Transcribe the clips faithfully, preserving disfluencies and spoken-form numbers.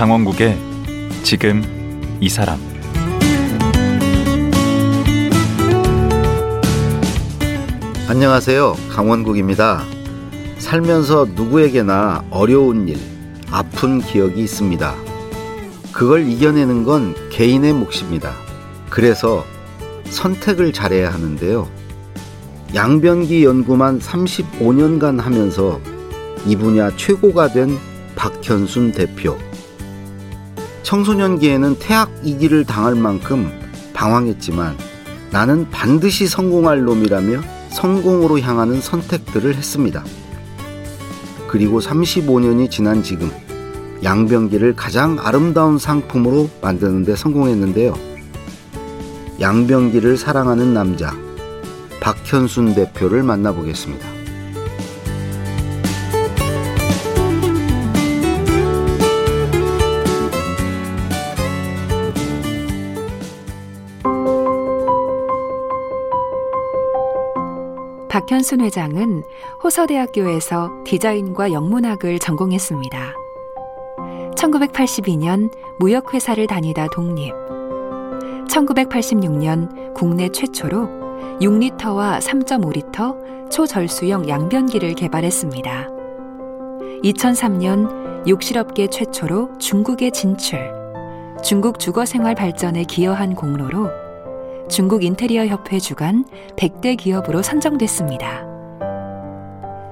강원국의 지금 이 사람. 안녕하세요. 강원국입니다. 살면서 누구에게나 어려운 일, 아픈 기억이 있습니다. 그걸 이겨내는 건 개인의 몫입니다. 그래서 선택을 잘해야 하는데요. 양변기 연구만 삼십오 년간 하면서 이 분야 최고가 된 박현순 대표. 청소년기에는 태학 이기를 당할 만큼 방황했지만 나는 반드시 성공할 놈이라며 성공으로 향하는 선택들을 했습니다. 그리고 삼십오 년이 지난 지금 양변기를 가장 아름다운 상품으로 만드는 데 성공했는데요. 양변기를 사랑하는 남자 박현순 대표를 만나보겠습니다. 박현순 회장은 호서대학교에서 디자인과 영문학을 전공했습니다. 천구백팔십이 년 무역회사를 다니다 독립, 천구백팔십육 년 국내 최초로 육 리터와 삼 점 오 리터 초절수형 양변기를 개발했습니다. 이천삼 년 욕실업계 최초로 중국에 진출, 중국 주거생활 발전에 기여한 공로로 중국 인테리어 협회 주관 백 대 기업으로 선정됐습니다.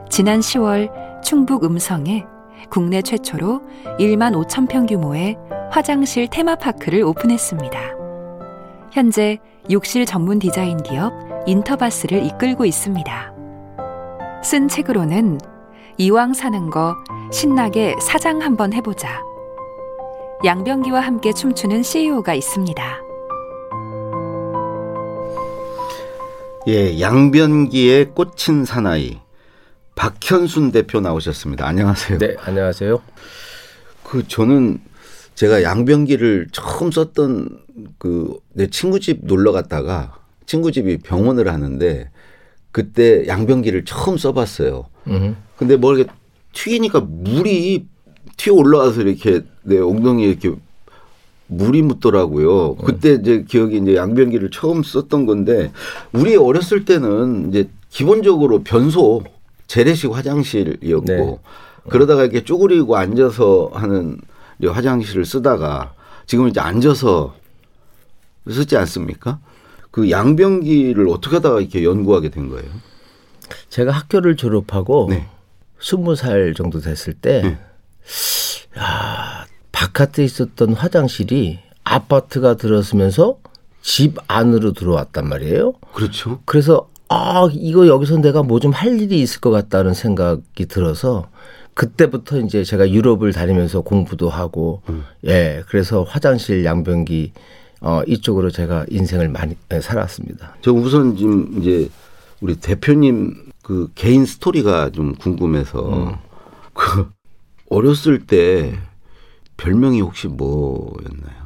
지난 시월 충북 음성에 국내 최초로 만 오천 평 규모의 화장실 테마파크를 오픈했습니다. 현재 욕실 전문 디자인 기업 인터바스를 이끌고 있습니다. 쓴 책으로는 이왕 사는 거 신나게 사장 한번 해보자, 양변기와 함께 춤추는 씨이오가 있습니다. 예, 양변기에 꽂힌 사나이 박현순 대표 나오셨습니다. 안녕하세요. 네, 안녕하세요. 그 저는 제가 양변기를 처음 썼던 그 내 친구 집 놀러 갔다가 친구 집이 병원을 하는데 그때 양변기를 처음 써봤어요. 음흠. 근데 뭐 이렇게 튀기니까 물이 튀어 올라와서 이렇게 내 엉덩이에 이렇게 물이 묻더라고요. 그때 이제 기억이 이제 양변기를 처음 썼던 건데, 우리 어렸을 때는 이제 기본적으로 변소, 재래식 화장실이었고, 네. 그러다가 이렇게 쪼그리고 앉아서 하는 화장실을 쓰다가 지금 이제 앉아서 쓰지 않습니까? 그 양변기를 어떻게 하다가 이렇게 연구하게 된 거예요? 제가 학교를 졸업하고 네. 스무 살 정도 됐을 때, 네. 야, 바깥에 있었던 화장실이 아파트가 들어서면서 집 안으로 들어왔단 말이에요. 그렇죠. 그래서 아, 이거 여기서 내가 뭐 좀 할 일이 있을 것 같다는 생각이 들어서 그때부터 이제 제가 유럽을 다니면서 공부도 하고, 음. 예, 그래서 화장실 양변기 어, 이쪽으로 제가 인생을 많이 네, 살았습니다. 저 우선 지금 이제 우리 대표님 그 개인 스토리가 좀 궁금해서 음. 그 어렸을 때 별명이 혹시 뭐였나요?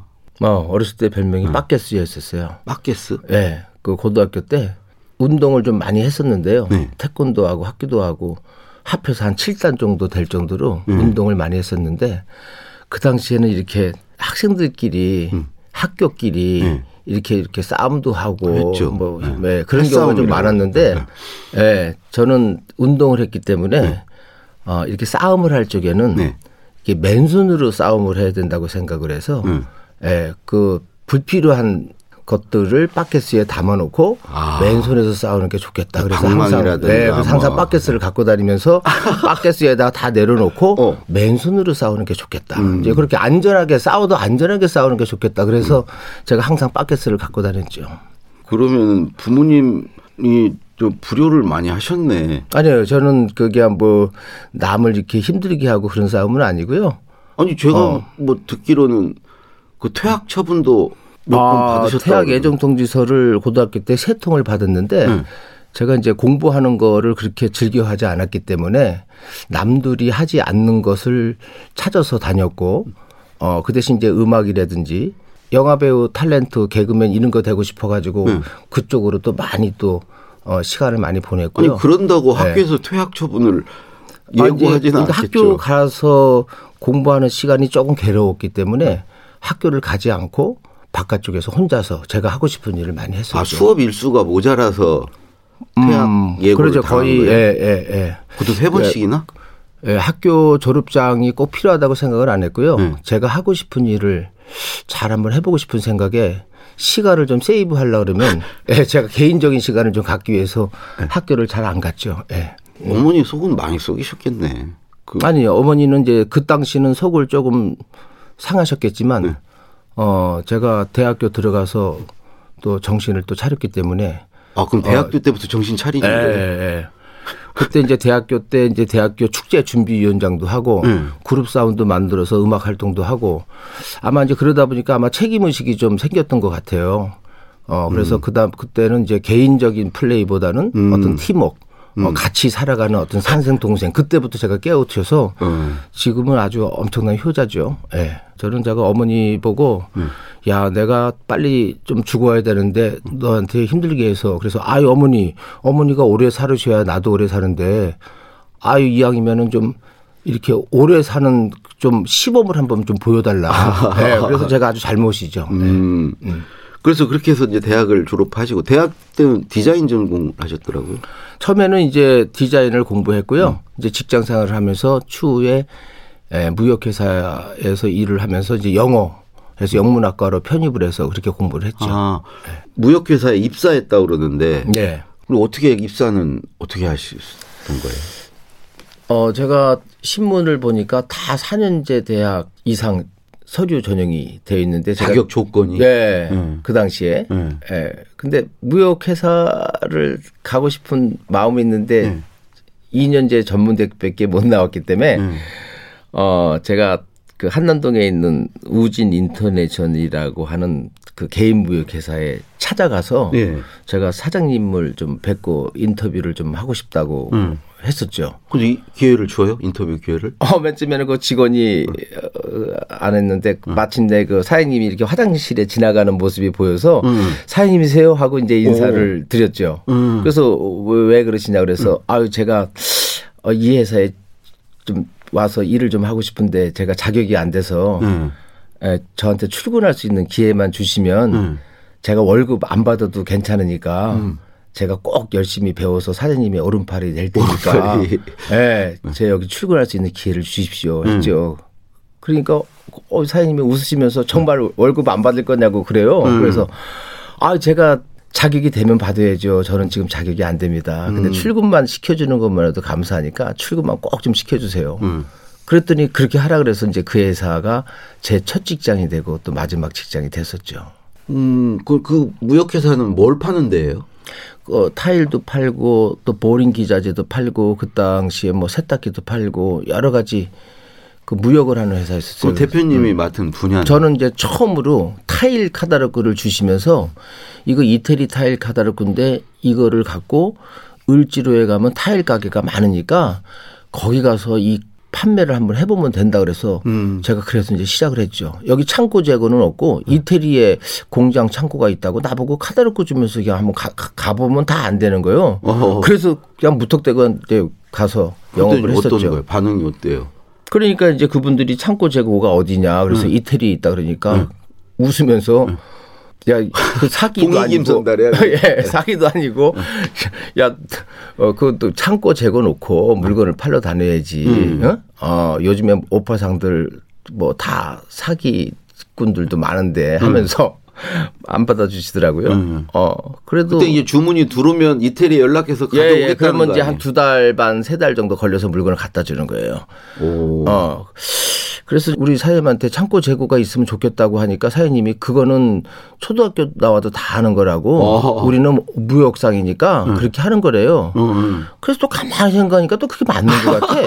어, 어렸을 때 별명이 어. 빠케스였었어요. 빠케스? 네, 그 고등학교 때 운동을 좀 많이 했었는데요. 네. 태권도 하고 학교도 하고. 합해서 한 칠 단 정도 될 정도로 음. 운동을 많이 했었는데, 그 당시에는 이렇게 학생들끼리 음. 학교끼리 음. 이렇게 이렇게 싸움도 하고 뭐 네. 네, 그런 경우가 좀 많았는데, 네. 네, 저는 운동을 했기 때문에 네. 어, 이렇게 싸움을 할 적에는 네. 이렇게 맨손으로 싸움을 해야 된다고 생각을 해서 음. 네, 그 불필요한 것들을 바켓에 담아놓고 아. 맨손에서 싸우는 게 좋겠다. 그래서 항상, 네, 그래서 항상 바켓을 갖고 다니면서 바켓에다가 다 내려놓고 어. 맨손으로 싸우는 게 좋겠다. 음. 이제 그렇게 안전하게 싸워도 안전하게 싸우는 게 좋겠다. 그래서 음. 제가 항상 바켓을 갖고 다녔죠. 그러면 부모님이 좀 불효를 많이 하셨네. 아니요, 저는 그게 뭐 남을 이렇게 힘들게 하고 그런 싸움은 아니고요. 아니 제가 어. 뭐 듣기로는 그 퇴학 처분도 아, 태학 애정통지서를 고등학교 때 세 통을 받았는데 음. 제가 이제 공부하는 거를 그렇게 즐겨하지 않았기 때문에 남들이 하지 않는 것을 찾아서 다녔고, 어, 그 대신 이제 음악이라든지 영화배우, 탤런트, 개그맨 이런 거 되고 싶어가지고 음. 그쪽으로 또 많이 또 어, 시간을 많이 보냈고요. 아니, 그런다고 학교에서 네. 퇴학 처분을 예고하지는 않겠죠. 그러니까 학교 가서 공부하는 시간이 조금 괴로웠기 때문에 학교를 가지 않고 바깥쪽에서 혼자서 제가 하고 싶은 일을 많이 했어요. 아, 수업 일수가 모자라서 퇴학 음, 예고를 그렇죠. 당한 거예요? 거의 예, 예, 예. 그것도 세 번씩이나? 예, 학교 졸업장이 꼭 필요하다고 생각을 안 했고요. 음. 제가 하고 싶은 일을 잘 한번 해보고 싶은 생각에 시간을 좀 세이브하려고 그러면 예, 제가 개인적인 시간을 좀 갖기 위해서 예. 학교를 잘 안 갔죠. 예. 어머니 속은 많이 속이셨겠네. 그. 아니요. 어머니는 이제 그 당시는 속을 조금 상하셨겠지만 네. 어, 제가 대학교 들어가서 또 정신을 또 차렸기 때문에. 아, 그럼 대학교 어, 때부터 정신 차리는 거예요? 예, 예. 그때 이제 대학교 때 이제 대학교 축제 준비위원장도 하고 음. 그룹 사운드 만들어서 음악 활동도 하고 아마 이제 그러다 보니까 아마 책임의식이 좀 생겼던 것 같아요. 어, 그래서 음. 그다음 그때는 이제 개인적인 플레이보다는 음. 어떤 팀워크. 음. 어, 같이 살아가는 어떤 산생 동생 그때부터 제가 깨우쳐서 음. 지금은 아주 엄청난 효자죠. 예. 저는 제가 어머니 보고 음. 야 내가 빨리 좀 죽어야 되는데 너한테 힘들게 해서 그래서 아유 어머니 어머니가 오래 살으셔야 나도 오래 사는데 아유 이왕이면은 좀 이렇게 오래 사는 좀 시범을 한번 좀 보여달라. 예. 그래서 제가 아주 잘못이죠. 음. 예. 음. 그래서 그렇게 해서 이제 대학을 졸업하시고 대학 때는 디자인 전공을 하셨더라고요. 처음에는 이제 디자인을 공부했고요. 음. 이제 직장 생활을 하면서 추후에 무역회사에서 일을 하면서 이제 영어에서 영문학과로 편입을 해서 그렇게 공부를 했죠. 아, 네. 무역회사에 입사했다 그러는데 네. 그리고 어떻게 입사는 어떻게 하셨던 거예요? 어, 제가 신문을 보니까 다 사 년제 대학 이상 서류 전형이 되어 있는데 자격 조건이 네, 음. 그 당시에 음. 네. 근데 무역회사를 가고 싶은 마음이 있는데 음. 이 년제 전문대학밖에 못 나왔기 때문에 음. 어 제가 그 한남동에 있는 우진 인터내셔널이라고 하는 그 개인 무역회사에 찾아가서 네. 제가 사장님을 좀 뵙고 인터뷰를 좀 하고 싶다고 음. 했었죠. 근데 기회를 줘요? 인터뷰 기회를? 어, 맨쯤에는 그 직원이 응. 안 했는데 마침내 그 사장님이 이렇게 화장실에 지나가는 모습이 보여서 응. 사장님이세요? 하고 이제 인사를 오. 드렸죠. 응. 그래서 왜 그러시냐 그래서 응. 아유, 제가 이 회사에 좀 와서 일을 좀 하고 싶은데 제가 자격이 안 돼서 응. 저한테 출근할 수 있는 기회만 주시면 응. 제가 월급 안 받아도 괜찮으니까 응. 제가 꼭 열심히 배워서 사장님의 오른팔이 될 테니까 오른팔이. 네, 제가 여기 출근할 수 있는 기회를 주십시오 했죠. 음. 그러니까 어, 사장님이 웃으시면서 정말 월급 안 받을 거냐고 그래요. 음. 그래서 아 제가 자격이 되면 받아야죠. 저는 지금 자격이 안 됩니다. 근데 음. 출근만 시켜주는 것만 해도 감사하니까 출근만 꼭 좀 시켜주세요. 음. 그랬더니 그렇게 하라 그래서 이제 그 회사가 제 첫 직장이 되고 또 마지막 직장이 됐었죠. 음, 그, 그 무역회사는 뭘 파는 데예요? 어, 타일도 팔고 또 보링 기자재도 팔고 그 당시에 뭐 세탁기도 팔고 여러 가지 그 무역을 하는 회사였어요. 그 대표님이 음. 맡은 분야. 저는 이제 처음으로 타일 카다르크를 주시면서 이거 이태리 타일 카다르크인데 이거를 갖고 을지로에 가면 타일 가게가 많으니까 거기 가서 이 판매를 한번 해보면 된다 그래서 음. 제가 그래서 이제 시작을 했죠. 여기 창고 재고는 없고 음. 이태리에 공장 창고가 있다고 나보고 카다르코 주면서 그냥 한번 가, 가보면 다 안 되는 거예요. 어허허. 그래서 그냥 무턱대고 가서 영업을 했었죠. 어떤 거예요? 반응이 어때요? 그러니까 이제 그분들이 창고 재고가 어디냐 그래서 음. 이태리에 있다 그러니까 음. 웃으면서 음. 야, 그 사기도 아니고, 예, 사기도 아니고, 야, 어, 그것도 창고 재고 놓고 물건을 팔러 다녀야지. 음. 어? 어, 요즘에 오파상들 뭐 다 사기꾼들도 많은데 하면서 음. 안 받아주시더라고요. 음. 어, 그래도 그때 이제 주문이 들어오면 이태리 연락해서 가져오겠다는 거예요. 예, 예, 그러면 이제 한 두 달 반, 세 달 정도 걸려서 물건을 갖다 주는 거예요. 오. 어. 그래서 우리 사장님한테 창고 재고가 있으면 좋겠다고 하니까 사장님이 그거는 초등학교 나와도 다 하는 거라고 어허. 우리는 무역상이니까 응. 그렇게 하는 거래요. 응. 그래서 또 가만히 생각하니까 또 그게 맞는 것 같아. 예.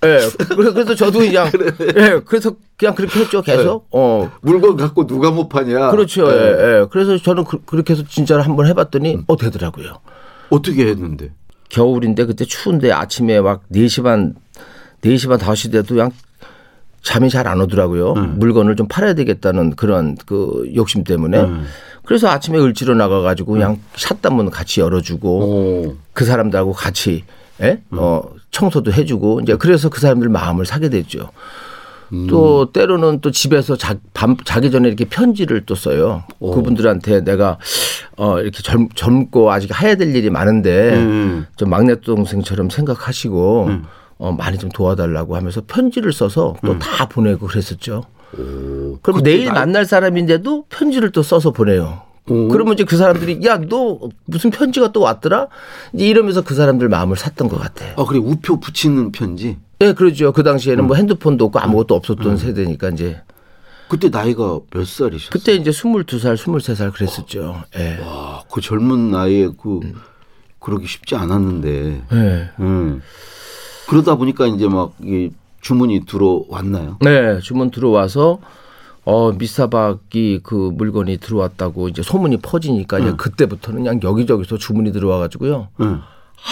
네. 그래서 저도 그냥 예. 네. 그래서 그냥 그렇게 했죠. 계속. 네. 어. 물건 갖고 누가 못 파냐. 그렇죠. 예. 네. 네. 네. 그래서 저는 그, 그렇게 해서 진짜로 한번 해봤더니 응. 어 되더라고요. 어떻게 했는데? 겨울인데 그때 추운데 아침에 막 네 시 반, 네 시 반 다섯 시 돼도 그냥 잠이 잘 안 오더라고요. 음. 물건을 좀 팔아야 되겠다는 그런 그 욕심 때문에. 음. 그래서 아침에 을지로 나가가지고 그냥 샷단문 같이 열어주고 오. 그 사람들하고 같이 예? 음. 어, 청소도 해주고 이제 그래서 그 사람들 마음을 사게 됐죠. 음. 또 때로는 또 집에서 자, 밤, 자기 전에 이렇게 편지를 또 써요. 오. 그분들한테 내가 어, 이렇게 젊, 젊고 아직 해야 될 일이 많은데 음. 좀 막내 동생처럼 생각하시고 음. 어, 많이 좀 도와달라고 하면서 편지를 써서 또 다 음. 보내고 그랬었죠. 오. 그리고 내일 나... 만날 사람인데도 편지를 또 써서 보내요. 오. 그러면 이제 그 사람들이 야, 너 무슨 편지가 또 왔더라? 이제 이러면서 그 사람들 마음을 샀던 것 같아요. 아, 그래 우표 붙이는 편지? 예, 네, 그렇죠. 그 당시에는 음. 뭐 핸드폰도 없고 아무것도 없었던 음. 세대니까 이제. 그때 나이가 몇 살이셨어요? 그때 이제 스물두 살, 스물세 살 그랬었죠. 예. 네. 와, 그 젊은 나이에 그 음. 그러기 쉽지 않았는데. 예. 네. 음. 그러다 보니까 이제 막 이게 주문이 들어왔나요? 네, 주문 들어와서 어, 미사박이 그 물건이 들어왔다고 이제 소문이 퍼지니까 응. 이제 그때부터는 그냥 여기저기서 주문이 들어와 가지고요. 응.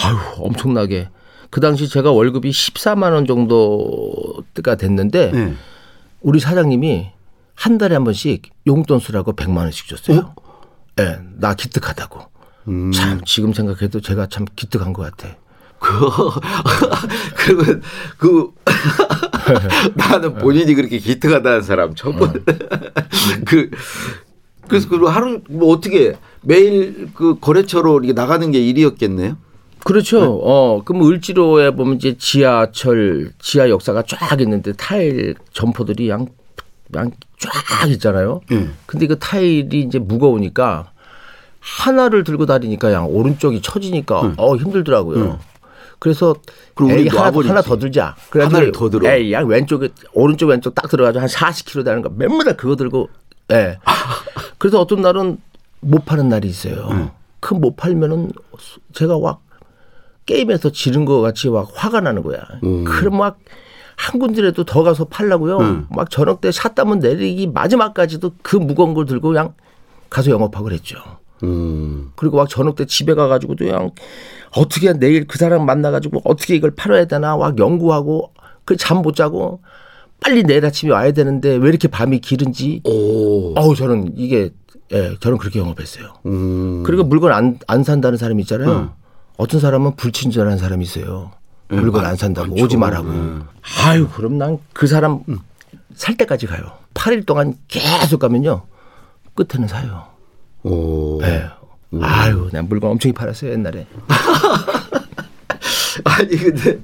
아유, 엄청나게. 그 당시 제가 월급이 십사만 원 정도가 됐는데 네. 우리 사장님이 한 달에 한 번씩 용돈 쓰라고 백만 원씩 줬어요. 예, 네, 나 기특하다고. 음. 참 지금 생각해도 제가 참 기특한 것 같아. 그, 그, 나는 본인이 그렇게 기특하다는 사람 처음 보네. 그, 그래서 그 하루, 뭐 어떻게 매일 그 거래처로 이렇게 나가는 게 일이었겠네요? 그렇죠. 네. 어, 그럼 을지로에 보면 이제 지하철, 지하 역사가 쫙 있는데 타일 점포들이 양, 양 쫙 있잖아요. 음. 근데 그 타일이 이제 무거우니까 하나를 들고 다니니까 양 오른쪽이 처지니까 음. 어, 힘들더라고요. 음. 그래서 에이, 하나, 하나 더 들자. 하나를 더 들어. 에이, 양 왼쪽에 오른쪽 왼쪽 딱 들어가서 한 사십 킬로그램 되는 거 맨날 그거 들고. 예. 그래서 어떤 날은 못 파는 날이 있어요. 음. 그 못 팔면은 제가 막 게임에서 지른 것 같이 막 화가 나는 거야. 음. 그럼 막 한 군데라도 더 가서 팔려고요. 음. 막 저녁 때 샷다문 내리기 마지막까지도 그 무거운 걸 들고 그냥 가서 영업하고 그랬죠. 음. 그리고 막 저녁 때 집에 가가지고도 그냥 어떻게 내일 그 사람 만나가지고 어떻게 이걸 팔아야 되나 막 연구하고 그 잠 못 자고 빨리 내일 아침에 와야 되는데 왜 이렇게 밤이 길은지. 오. 어우 저는 이게 예, 저는 그렇게 영업했어요. 음. 그리고 물건 안, 안 산다는 사람이 있잖아요. 음. 어떤 사람은 불친절한 사람이 있어요. 음. 물건 안 산다고 그렇죠. 오지 말라고. 음. 아유 그럼 난 그 사람 음. 살 때까지 가요. 팔 일 동안 계속 가면요 끝에는 사요. 오. 네. 음. 아유, 난 물건 엄청 팔았어요, 옛날에. 아니, 근데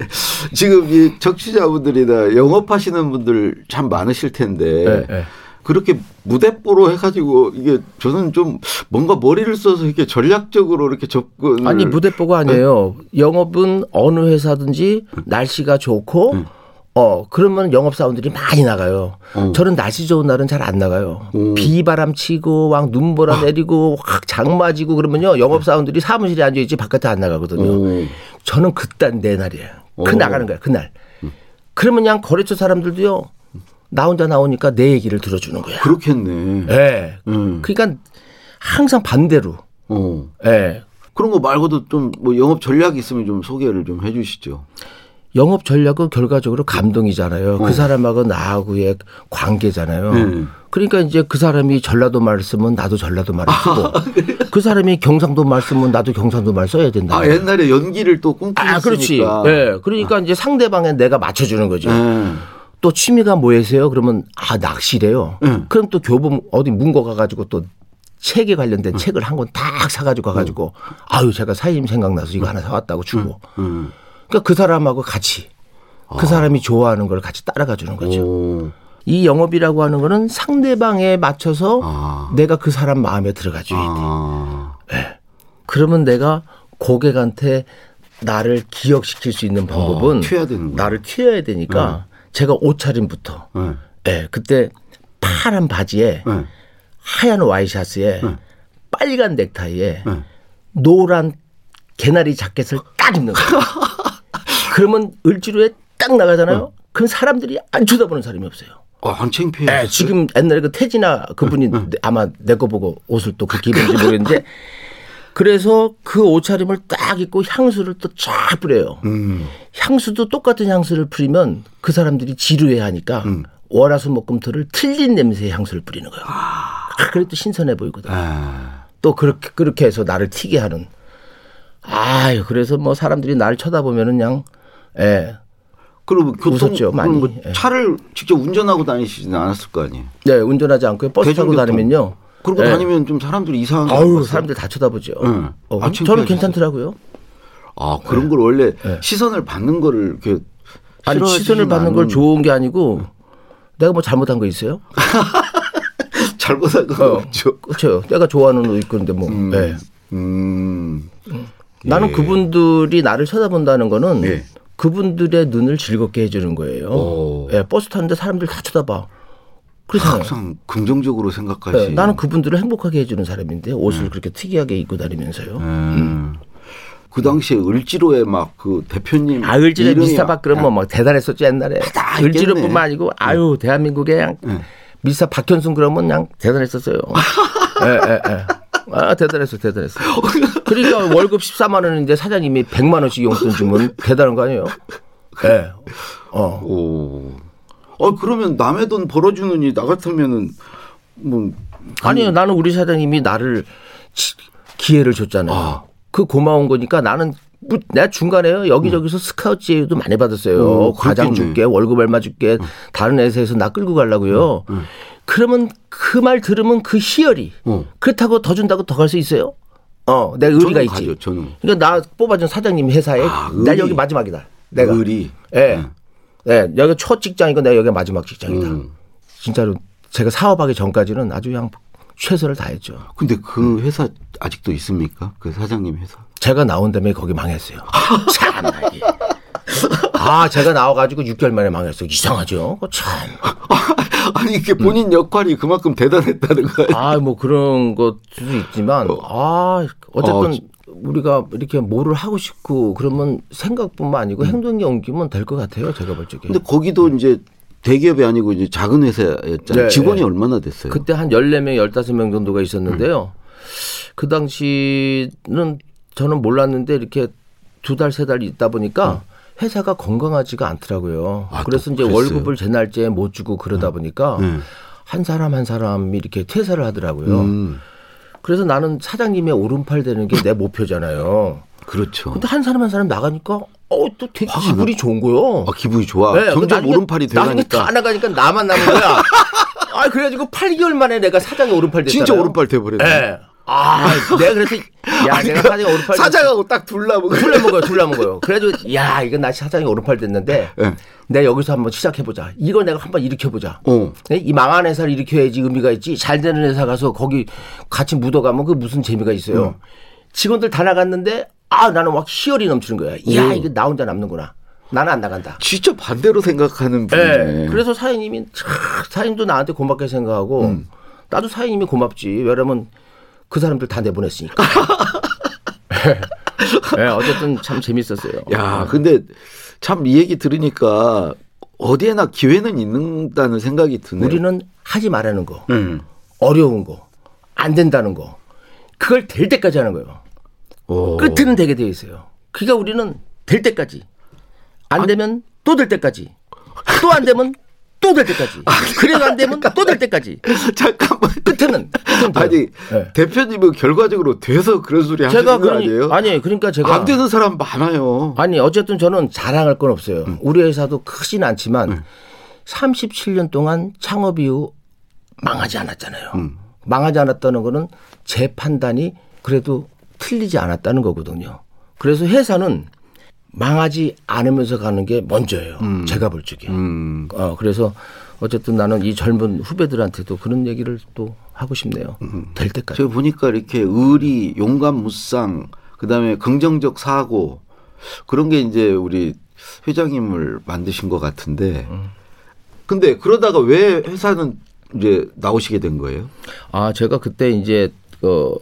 지금 이 적시자분들이나 영업하시는 분들 참 많으실 텐데 네, 네. 그렇게 무대뽀로 해가지고 이게 저는 좀 뭔가 머리를 써서 이렇게 전략적으로 이렇게 접근을. 아니, 무대뽀가 아니에요. 네. 영업은 어느 회사든지 날씨가 좋고 음. 어 그러면 영업 사원들이 많이 나가요. 음. 저는 날씨 좋은 날은 잘 안 나가요. 음. 비바람 치고 막 눈보라 아. 내리고 확 장마지고 그러면요 영업 사원들이 사무실에 앉아 있지 바깥에 안 나가거든요. 음. 저는 그딴 내 날이에요. 그 오. 나가는 거예요. 그날. 음. 그러면 그냥 거래처 사람들도요 나 혼자 나오니까 내 얘기를 들어주는 거야. 그렇겠네. 예. 네. 음. 그러니까 항상 반대로. 예. 네. 그런 거 말고도 좀 뭐 영업 전략이 있으면 좀 소개를 좀 해주시죠. 영업 전략은 결과적으로 감동이잖아요. 그 어. 사람하고 나하고의 관계잖아요. 음. 그러니까 이제 그 사람이 전라도 말 쓰면 나도 전라도 말을 쓰고 아, 그래요? 그 사람이 경상도 말 쓰면 나도 경상도 말 써야 된다. 아, 옛날에 연기를 또 꿈꾸셨으니까. 아, 그렇지. 네. 그러니까 아. 이제 상대방에 내가 맞춰주는 거죠. 음. 또 취미가 뭐예요? 그러면 아, 낚시래요. 음. 그럼 또 교범 어디 문고 가가지고 또 책에 관련된 음. 책을 한 권 딱 사가지고 가가지고 음. 아유 제가 사임 생각나서 이거 음. 하나 사왔다고 주고. 음. 음. 그러니까 그 사람하고 같이 그 아. 사람이 좋아하는 걸 같이 따라가 주는 거죠. 오. 이 영업이라고 하는 거는 상대방에 맞춰서 아. 내가 그 사람 마음에 들어가줘야 아. 돼. 네. 그러면 내가 고객한테 나를 기억시킬 수 있는 방법은 아, 튀어야 나를 튀어야 되니까 네. 제가 옷차림부터 네. 네. 그때 파란 바지에 네. 하얀 와이셔츠에 네. 빨간 넥타이에 네. 노란 개나리 자켓을 딱 입는 거예요. 그러면 을지로에 딱 나가잖아요. 응. 그럼 사람들이 안 쳐다보는 사람이 없어요. 아, 안 창피해요. 지금 옛날에 그 태진아 그분이 응, 응. 아마 내 거 보고 옷을 또 그렇게 입은지 모르겠는데 그래서 그 옷차림을 딱 입고 향수를 또 쫙 뿌려요. 음. 향수도 똑같은 향수를 뿌리면 그 사람들이 지루해하니까 음. 월화수목금토를 틀린 냄새의 향수를 뿌리는 거예요. 아. 아, 그래도 신선해 보이거든요. 아. 또 그렇게 그렇게 해서 나를 튀게 하는. 아유 그래서 뭐 사람들이 나를 쳐다보면은 그냥 예. 그리고 교통, 웃었죠, 많이. 뭐 차를 직접 운전하고 다니시진 않았을 거 아니에요? 네, 운전하지 않고요. 버스 타고 다니면요. 그러고 네. 다니면 좀 사람들이 이상한. 아우, 사람들 다 쳐다보죠. 네. 어, 아, 저는 괜찮더라고요. 아, 그런 네. 걸 원래 네. 시선을 받는 거를 이렇게. 아니, 시선을 받는 걸 좋은 게 아니고 내가 뭐 잘못한 거 있어요? 잘못한 거 어, 없죠. 그렇죠. 내가 좋아하는 옷 입고 있는데 뭐. 음. 네. 음. 나는 예. 그분들이 나를 쳐다본다는 거는 예. 그분들의 눈을 즐겁게 해주는 거예요. 예, 버스 타는데 사람들 다 쳐다봐. 그렇잖아요. 항상 긍정적으로 생각하지. 예, 나는 그분들을 행복하게 해주는 사람인데 옷을 예. 그렇게 특이하게 입고 다니면서요. 예. 음. 그 당시에 을지로에 막 그 대표님. 아, 을지로에 미스터박 그런 뭐 막 대단했었죠 옛날에. 다 을지로뿐만 아니고 아유 예. 대한민국에 그냥 예. 미스터 박현순 그러면 그냥 대단했었어요. 예, 예, 예. 아, 대단했어, 대단했어. 그러니까 월급 십사만 원인데 사장님이 백만 원씩 용돈 주면 대단한 거 아니에요? 예. 네. 어. 오. 어, 그러면 남의 돈 벌어주느니 나 같으면은 뭐. 아니. 아니요, 나는 우리 사장님이 나를 기회를 줬잖아요. 아. 그 고마운 거니까 나는 내가 중간에요 여기저기서 음. 스카우트 제의도 많이 받았어요. 오, 과장 줄게, 월급 얼마 줄게, 음. 다른 회사에서 나 끌고 가려고요. 음. 음. 그러면 그 말 들으면 그 희열이 어. 그렇다고 더 준다고 더 갈 수 있어요? 어, 내 의리가 있지. 가죠, 저는. 그러니까 나 뽑아준 사장님 회사에 아, 나 여기 마지막이다. 내가. 의리. 예, 예, 여기 첫 직장이고 내가 여기 마지막 직장이다. 음. 진짜로 제가 사업하기 전까지는 아주 그냥 최선을 다했죠. 근데 그 회사 아직도 있습니까? 그 사장님 회사? 제가 나온 다음에 거기 망했어요. 참. 아, 제가 나와가지고 육 개월 만에 망했어요. 이상하죠? 참. 아니, 이게 본인 음. 역할이 그만큼 대단했다는 거예요. 아, 뭐 그런 것도 있지만, 아, 어쨌든 아, 우리가 이렇게 뭐를 하고 싶고 그러면 생각뿐만 아니고 음. 행동에 옮기면 될 것 같아요. 제가 볼 적에. 근데 거기도 음. 이제 대기업이 아니고 이제 작은 회사였잖아요. 네, 직원이 네. 얼마나 됐어요? 그때 한 열네 명, 열다섯 명 정도가 있었는데요. 음. 그 당시는 저는 몰랐는데 이렇게 두 달, 세 달 있다 보니까 음. 회사가 건강하지가 않더라고요. 아, 그래서 이제 그랬어요? 월급을 제 날짜에 못 주고 그러다 보니까 음. 한 사람 한 사람이 이렇게 퇴사를 하더라고요. 음. 그래서 나는 사장님의 오른팔 되는 게 내 목표잖아요. 그렇죠. 근데 한 사람 한 사람 나가니까 어, 또 되게 기분이 나... 좋은 거요. 아, 기분이 좋아. 네, 점점 나중에, 오른팔이 되니까. 나중에 다 나가니까 나만 남은 거야. 아, 그래가지고 팔 개월 만에 내가 사장이 오른팔 됐잖아요. 진짜 오른팔 돼버렸네. 네. 아, 내가 그래서, 야, 그러니까 내가 사장이 오른팔. 사장하고 됐... 딱 둘러먹어요. 둘러먹어요, 둘러먹어요. 그래도, 야, 이건 나 사장이 오른팔 됐는데, 네. 내가 여기서 한번 시작해보자. 이거 내가 한번 일으켜보자. 어. 이 망한 회사를 일으켜야지 의미가 있지. 잘 되는 회사 가서 거기 같이 묻어가면 그 무슨 재미가 있어요. 음. 직원들 다 나갔는데, 아, 나는 막 희열이 넘치는 거야. 야, 오. 이거 나 혼자 남는구나. 나는 안 나간다. 진짜 반대로 생각하는 분이네. 네. 그래서 사장님이, 사장님도 나한테 고맙게 생각하고, 음. 나도 사장님이 고맙지. 왜냐면, 그 사람들 다 내보냈으니까. 네, 어쨌든 참 재밌었어요. 야, 근데 참 이 얘기 들으니까 어디에나 기회는 있는다는 생각이 드네요. 우리는 하지 말라는 거, 음. 어려운 거, 안 된다는 거, 그걸 될 때까지 하는 거예요. 오. 끝에는 되게 되어 있어요. 그러니까 우리는 될 때까지, 안 되면 또 될 때까지, 또 안 되면 또 될 때까지. 아, 그래도 안 되면 또 될 때까지. 잠깐만. 끝에는. 아니, 네. 대표님은 결과적으로 돼서 그런 소리 하시는 거 그러니, 아니에요? 아니, 그러니까 제가. 안 되는 사람 많아요. 아니, 어쨌든 저는 자랑할 건 없어요. 음. 우리 회사도 크진 않지만 음. 삼십칠 년 동안 창업 이후 망하지 않았잖아요. 음. 망하지 않았다는 거는 제 판단이 그래도 틀리지 않았다는 거거든요. 그래서 회사는 망하지 않으면서 가는 게 먼저예요. 음. 제가 볼 적에. 음. 어, 그래서 어쨌든 나는 이 젊은 후배들한테도 그런 얘기를 또 하고 싶네요. 음. 될 때까지. 제가 보니까 이렇게 의리, 용감, 무쌍, 그다음에 긍정적 사고 그런 게 이제 우리 회장님을 만드신 것 같은데. 음. 근데 그러다가 왜 회사는 이제 나오시게 된 거예요? 아, 제가 그때 이제 어,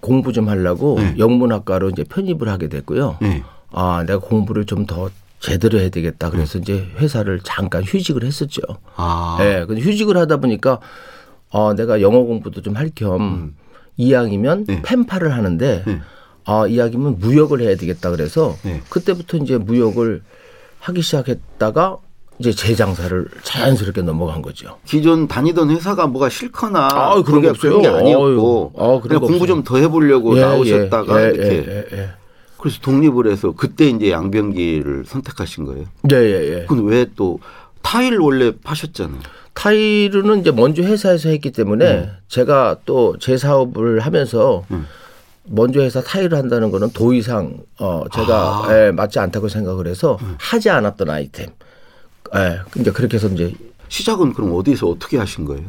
공부 좀 하려고 네. 영문학과로 이제 편입을 하게 됐고요. 네. 아, 내가 공부를 좀 더 제대로 해야 되겠다. 그래서 음. 이제 회사를 잠깐 휴직을 했었죠. 아. 예. 근데 휴직을 하다 보니까 어, 내가 영어 공부도 좀 할 겸 음. 이왕이면 네. 펜팔을 하는데 네. 아, 이왕이면 무역을 해야 되겠다. 그래서 네. 그때부터 이제 무역을 하기 시작했다가 이제 재장사를 자연스럽게 넘어간 거죠. 기존 다니던 회사가 뭐가 싫거나 아, 그런 게 없어요. 그런 게 아니었고 아, 그런 그냥 공부 좀 더 해보려고 예, 나오셨다가 예, 이렇게. 예, 예, 예, 예. 그래서 독립을 해서 그때 이제 양변기를 선택하신 거예요? 네, 예, 예. 그럼 왜 또 타일 원래 파셨잖아요. 타일은 이제 먼저 회사에서 했기 때문에 음. 제가 또 제 사업을 하면서 음. 먼저 회사 타일을 한다는 거는 더 이상 어 제가 아. 예, 맞지 않다고 생각을 해서 음. 하지 않았던 아이템. 예, 이제 그렇게 해서 이제 시작은 그럼 어디서 어떻게 하신 거예요?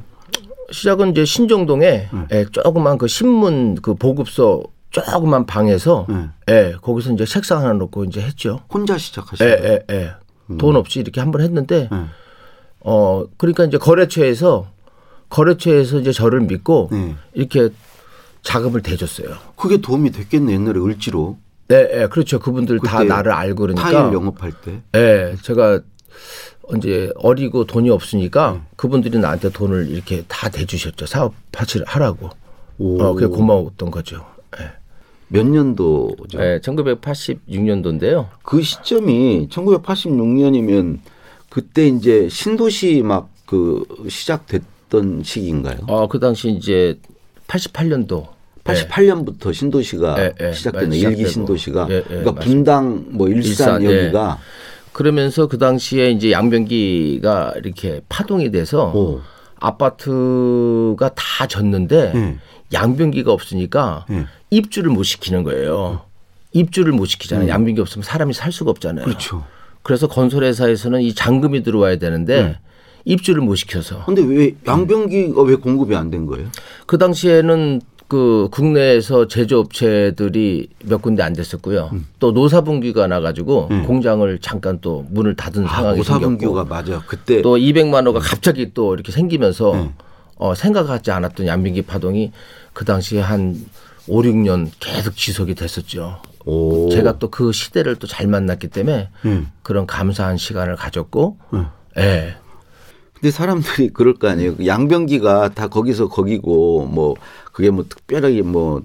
시작은 이제 신정동에 음. 예, 조그만 그 신문 그 보급소 조그만 방에서 음. 예, 거기서 이제 책상 하나 놓고 이제 했죠. 혼자 시작하신 거예요? 예, 예, 예. 음. 돈 없이 이렇게 한번 했는데 음. 어 그러니까 이제 거래처에서 거래처에서 이제 저를 믿고 음. 이렇게 자금을 대줬어요. 그게 도움이 됐겠네 옛날에 을지로. 네, 네 그렇죠. 그분들 다 나를 알고 그러니까. 타일 영업할 때. 네, 제가 이제 어리고 돈이 없으니까 음. 그분들이 나한테 돈을 이렇게 다 대주셨죠. 사업 파치를 하라고. 오. 어, 그게 고마웠던 거죠. 네. 몇 년도죠? 네, 천구백팔십육 년도인데요. 그 시점이 천구백팔십육 년이면 그때 이제 신도시 막 그 시작됐던 시기인가요? 아, 그 당시 이제 팔십팔 년도. 팔십팔 년부터 예. 신도시가 예, 예. 시작되는 일기 신도시가. 예, 예. 그러니까 맞습니다. 분당 뭐 일산, 일산 여기가. 예. 그러면서 그 당시에 이제 양변기가 이렇게 파동이 돼서 오. 아파트가 다 졌는데 예. 양변기가 없으니까 예. 입주를 못 시키는 거예요. 입주를 못 시키잖아요. 음. 양변기 없으면 사람이 살 수가 없잖아요. 그렇죠. 그래서 건설회사에서는 이 잔금이 들어와야 되는데 음. 입주를 못 시켜서. 그런데 왜 양변기가 왜 공급이 안 된 거예요? 그 당시에는 그 국내에서 제조업체들이 몇 군데 안 됐었고요. 음. 또 노사분규가 나가지고 음. 공장을 잠깐 또 문을 닫은 아, 상황이 생겼고. 노사분규가 맞아. 그때 또 이백만 호가 갑자기 또 이렇게 생기면서 음. 어, 생각하지 않았던 양변기 파동이 그 당시에 한 오, 육 년 계속 지속이 됐었죠. 오. 제가 또 그 시대를 또 잘 만났기 때문에 음. 그런 감사한 시간을 가졌고. 음. 예. 근데 사람들이 그럴 거 아니에요. 양변기가 다 거기서 거기고 뭐 그게 뭐 특별하게 뭐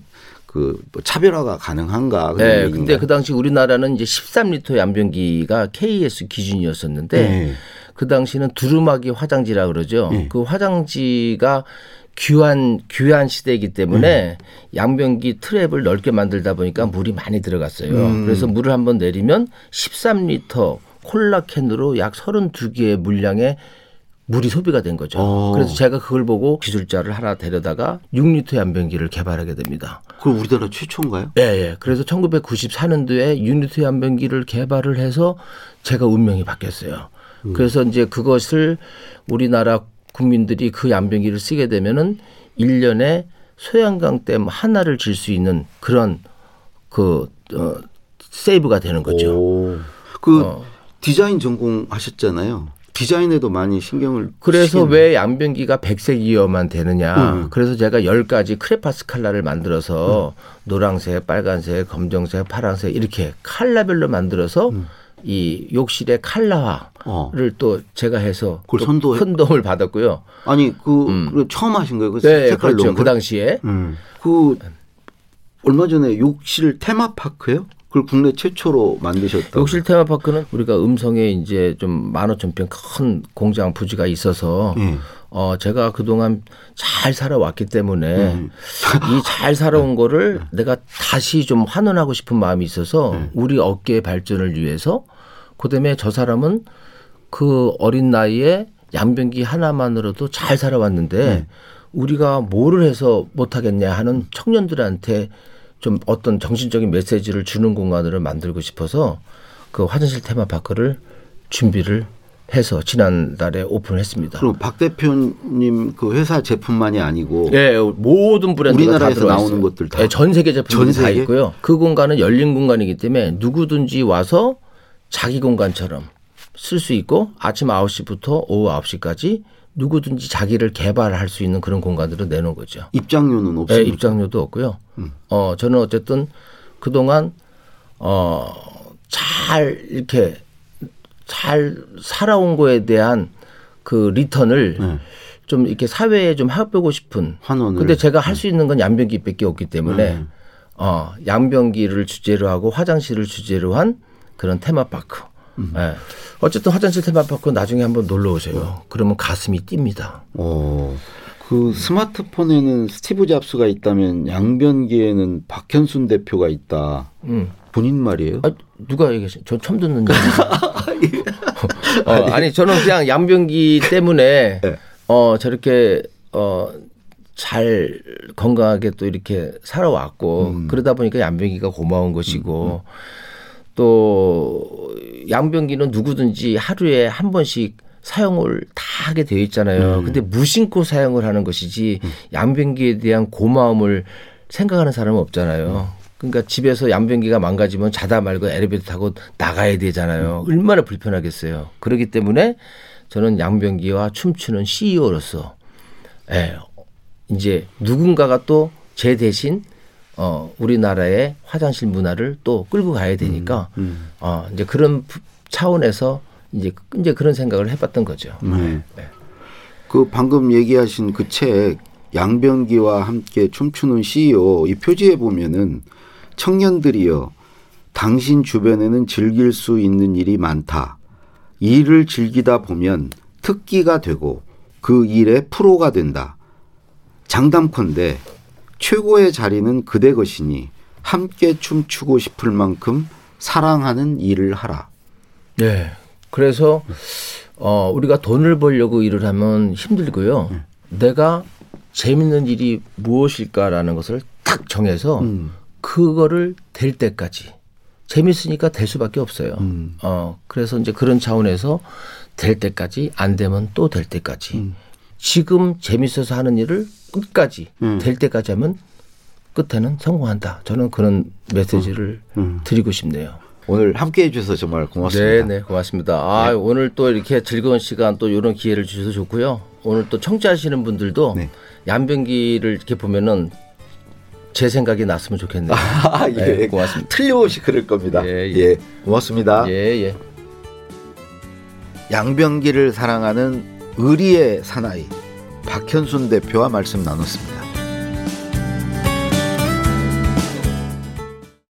그 차별화가 가능한가. 네. 근데 그 당시 우리나라는 이제 십삼 리터 양변기가 케이에스 기준이었었는데 네. 그 당시는 두루마기 화장지라 그러죠. 네. 그 화장지가 귀환 귀환 시대이기 때문에 음. 양변기 트랩을 넓게 만들다 보니까 물이 많이 들어갔어요. 음. 그래서 물을 한번 내리면 십삼 리터 콜라캔으로 약 서른두 개의 물량의 물이 소비가 된 거죠. 오. 그래서 제가 그걸 보고 기술자를 하나 데려다가 육 리터 양변기를 개발하게 됩니다. 그럼 우리나라 최초인가요? 예, 예. 그래서 천구백구십사 년도에 육 리터 양변기를 개발을 해서 제가 운명이 바뀌었어요. 음. 그래서 이제 그것을 우리나라 국민들이 그 양변기를 쓰게 되면은 일 년에 소양강댐 하나를 질 수 있는 그런 그 어, 세이브가 되는 거죠. 오. 그 어. 디자인 전공하셨잖아요. 디자인에도 많이 신경을 그래서 쓰시겠네요. 왜 양변기가 백색 이어만 되느냐. 음. 그래서 제가 열 가지 크레파스 칼라를 만들어서 음. 노란색, 빨간색, 검정색, 파란색 이렇게 칼라별로 만들어서 음. 이 욕실의 칼라화를 어. 또 제가 해서 또 큰 도움을 받았고요. 아니 그 음. 처음 하신 거예요? 그 네, 색깔로 그렇죠. 그 당시에 음. 그 얼마 전에 욕실 테마파크요? 그걸 국내 최초로 만드셨다고. 욕실 테마파크는 우리가 음성에 이제 좀 만 오천 평 큰 공장 부지가 있어서 음. 어 제가 그동안 잘 살아왔기 때문에 음. 이 잘 살아온 거를 음. 내가 다시 좀 환원하고 싶은 마음이 있어서 음. 우리 업계의 발전을 위해서 그다음에 저 사람은 그 어린 나이에 양변기 하나만으로도 잘 살아왔는데 음. 우리가 뭐를 해서 못하겠냐 하는 청년들한테 좀 어떤 정신적인 메시지를 주는 공간을 만들고 싶어서 그 화장실 테마파크를 준비를 해서 지난달에 오픈했습니다. 그럼 박 대표님 그 회사 제품만이 아니고 네, 모든 브랜드가 우리나라에서 다 나오는 있어요. 것들 다. 네, 전 세계 제품들이 전 세계? 다 있고요. 그 공간은 열린 공간이기 때문에 누구든지 와서 자기 공간처럼 쓸 수 있고 아침 아홉 시부터 오후 아홉 시까지 누구든지 자기를 개발할 수 있는 그런 공간들을 내놓은 거죠. 입장료는 없어요? 네, 입장료도 없고요. 음. 어, 저는 어쨌든 그동안 어, 잘 이렇게 잘 살아온 거에 대한 그 리턴을 네. 좀 이렇게 사회에 좀 해보고 싶은. 환원을. 근데 제가 할 수 있는 건 양변기밖에 없기 때문에 네. 어, 양변기를 주제로 하고 화장실을 주제로 한 그런 테마파크. 음. 네. 어쨌든 화장실 테마파크 나중에 한번 놀러 오세요. 어. 그러면 가슴이 뜁니다. 오. 그 스마트폰에는 스티브 잡스가 있다면 양변기에는 박현순 대표가 있다. 음. 본인 말이에요? 아, 누가 얘기하세요? 전 처음 듣는데. 예. 어, 아니 저는 그냥 양변기 때문에 네. 어, 저렇게 어, 잘 건강하게 또 이렇게 살아왔고 음. 그러다 보니까 양변기가 고마운 것이고 음. 또 양변기는 누구든지 하루에 한 번씩 사용을 다 하게 되어 있잖아요. 음. 근데 무심코 사용을 하는 것이지 음. 양변기에 대한 고마움을 생각하는 사람은 없잖아요. 음. 그러니까 집에서 양변기가 망가지면 자다 말고 엘리베이터 타고 나가야 되잖아요. 음. 얼마나 불편하겠어요. 그렇기 때문에 저는 양변기와 춤추는 씨이오로서 예, 이제 누군가가 또 제 대신 어, 우리나라의 화장실 문화를 또 끌고 가야 되니까 음. 음. 어, 이제 그런 차원에서 이제, 이제 그런 생각을 해봤던 거죠. 네. 네. 그 방금 얘기하신 그 책 양변기와 함께 춤추는 씨이오 이 표지에 보면은 청년들이여 당신 주변에는 즐길 수 있는 일이 많다. 일을 즐기다 보면 특기가 되고 그 일의 프로가 된다. 장담컨대 최고의 자리는 그대 것이니 함께 춤추고 싶을 만큼 사랑하는 일을 하라. 네. 그래서 어, 우리가 돈을 벌려고 일을 하면 힘들고요. 네. 내가 재밌는 일이 무엇일까라는 것을 딱 정해서 음. 그거를 될 때까지 재밌으니까 될 수밖에 없어요. 음. 어, 그래서 이제 그런 차원에서 될 때까지 안 되면 또 될 때까지 음. 지금 재밌어서 하는 일을 끝까지 음. 될 때까지 하면 끝에는 성공한다. 저는 그런 메시지를 음. 음. 드리고 싶네요. 오늘 함께해 주셔서 정말 고맙습니다. 네네, 고맙습니다. 아, 네. 오늘 또 이렇게 즐거운 시간 또 이런 기회를 주셔서 좋고요. 오늘 또 청취하시는 분들도 네. 양변기를 이렇게 보면은 제 생각이 났으면 좋겠네요. 아, 예, 네, 고맙습니다. 틀림없이 그럴 겁니다. 예, 예. 예, 고맙습니다. 예, 예. 양변기를 사랑하는 의리의 사나이 박현순 대표와 말씀 나눴습니다.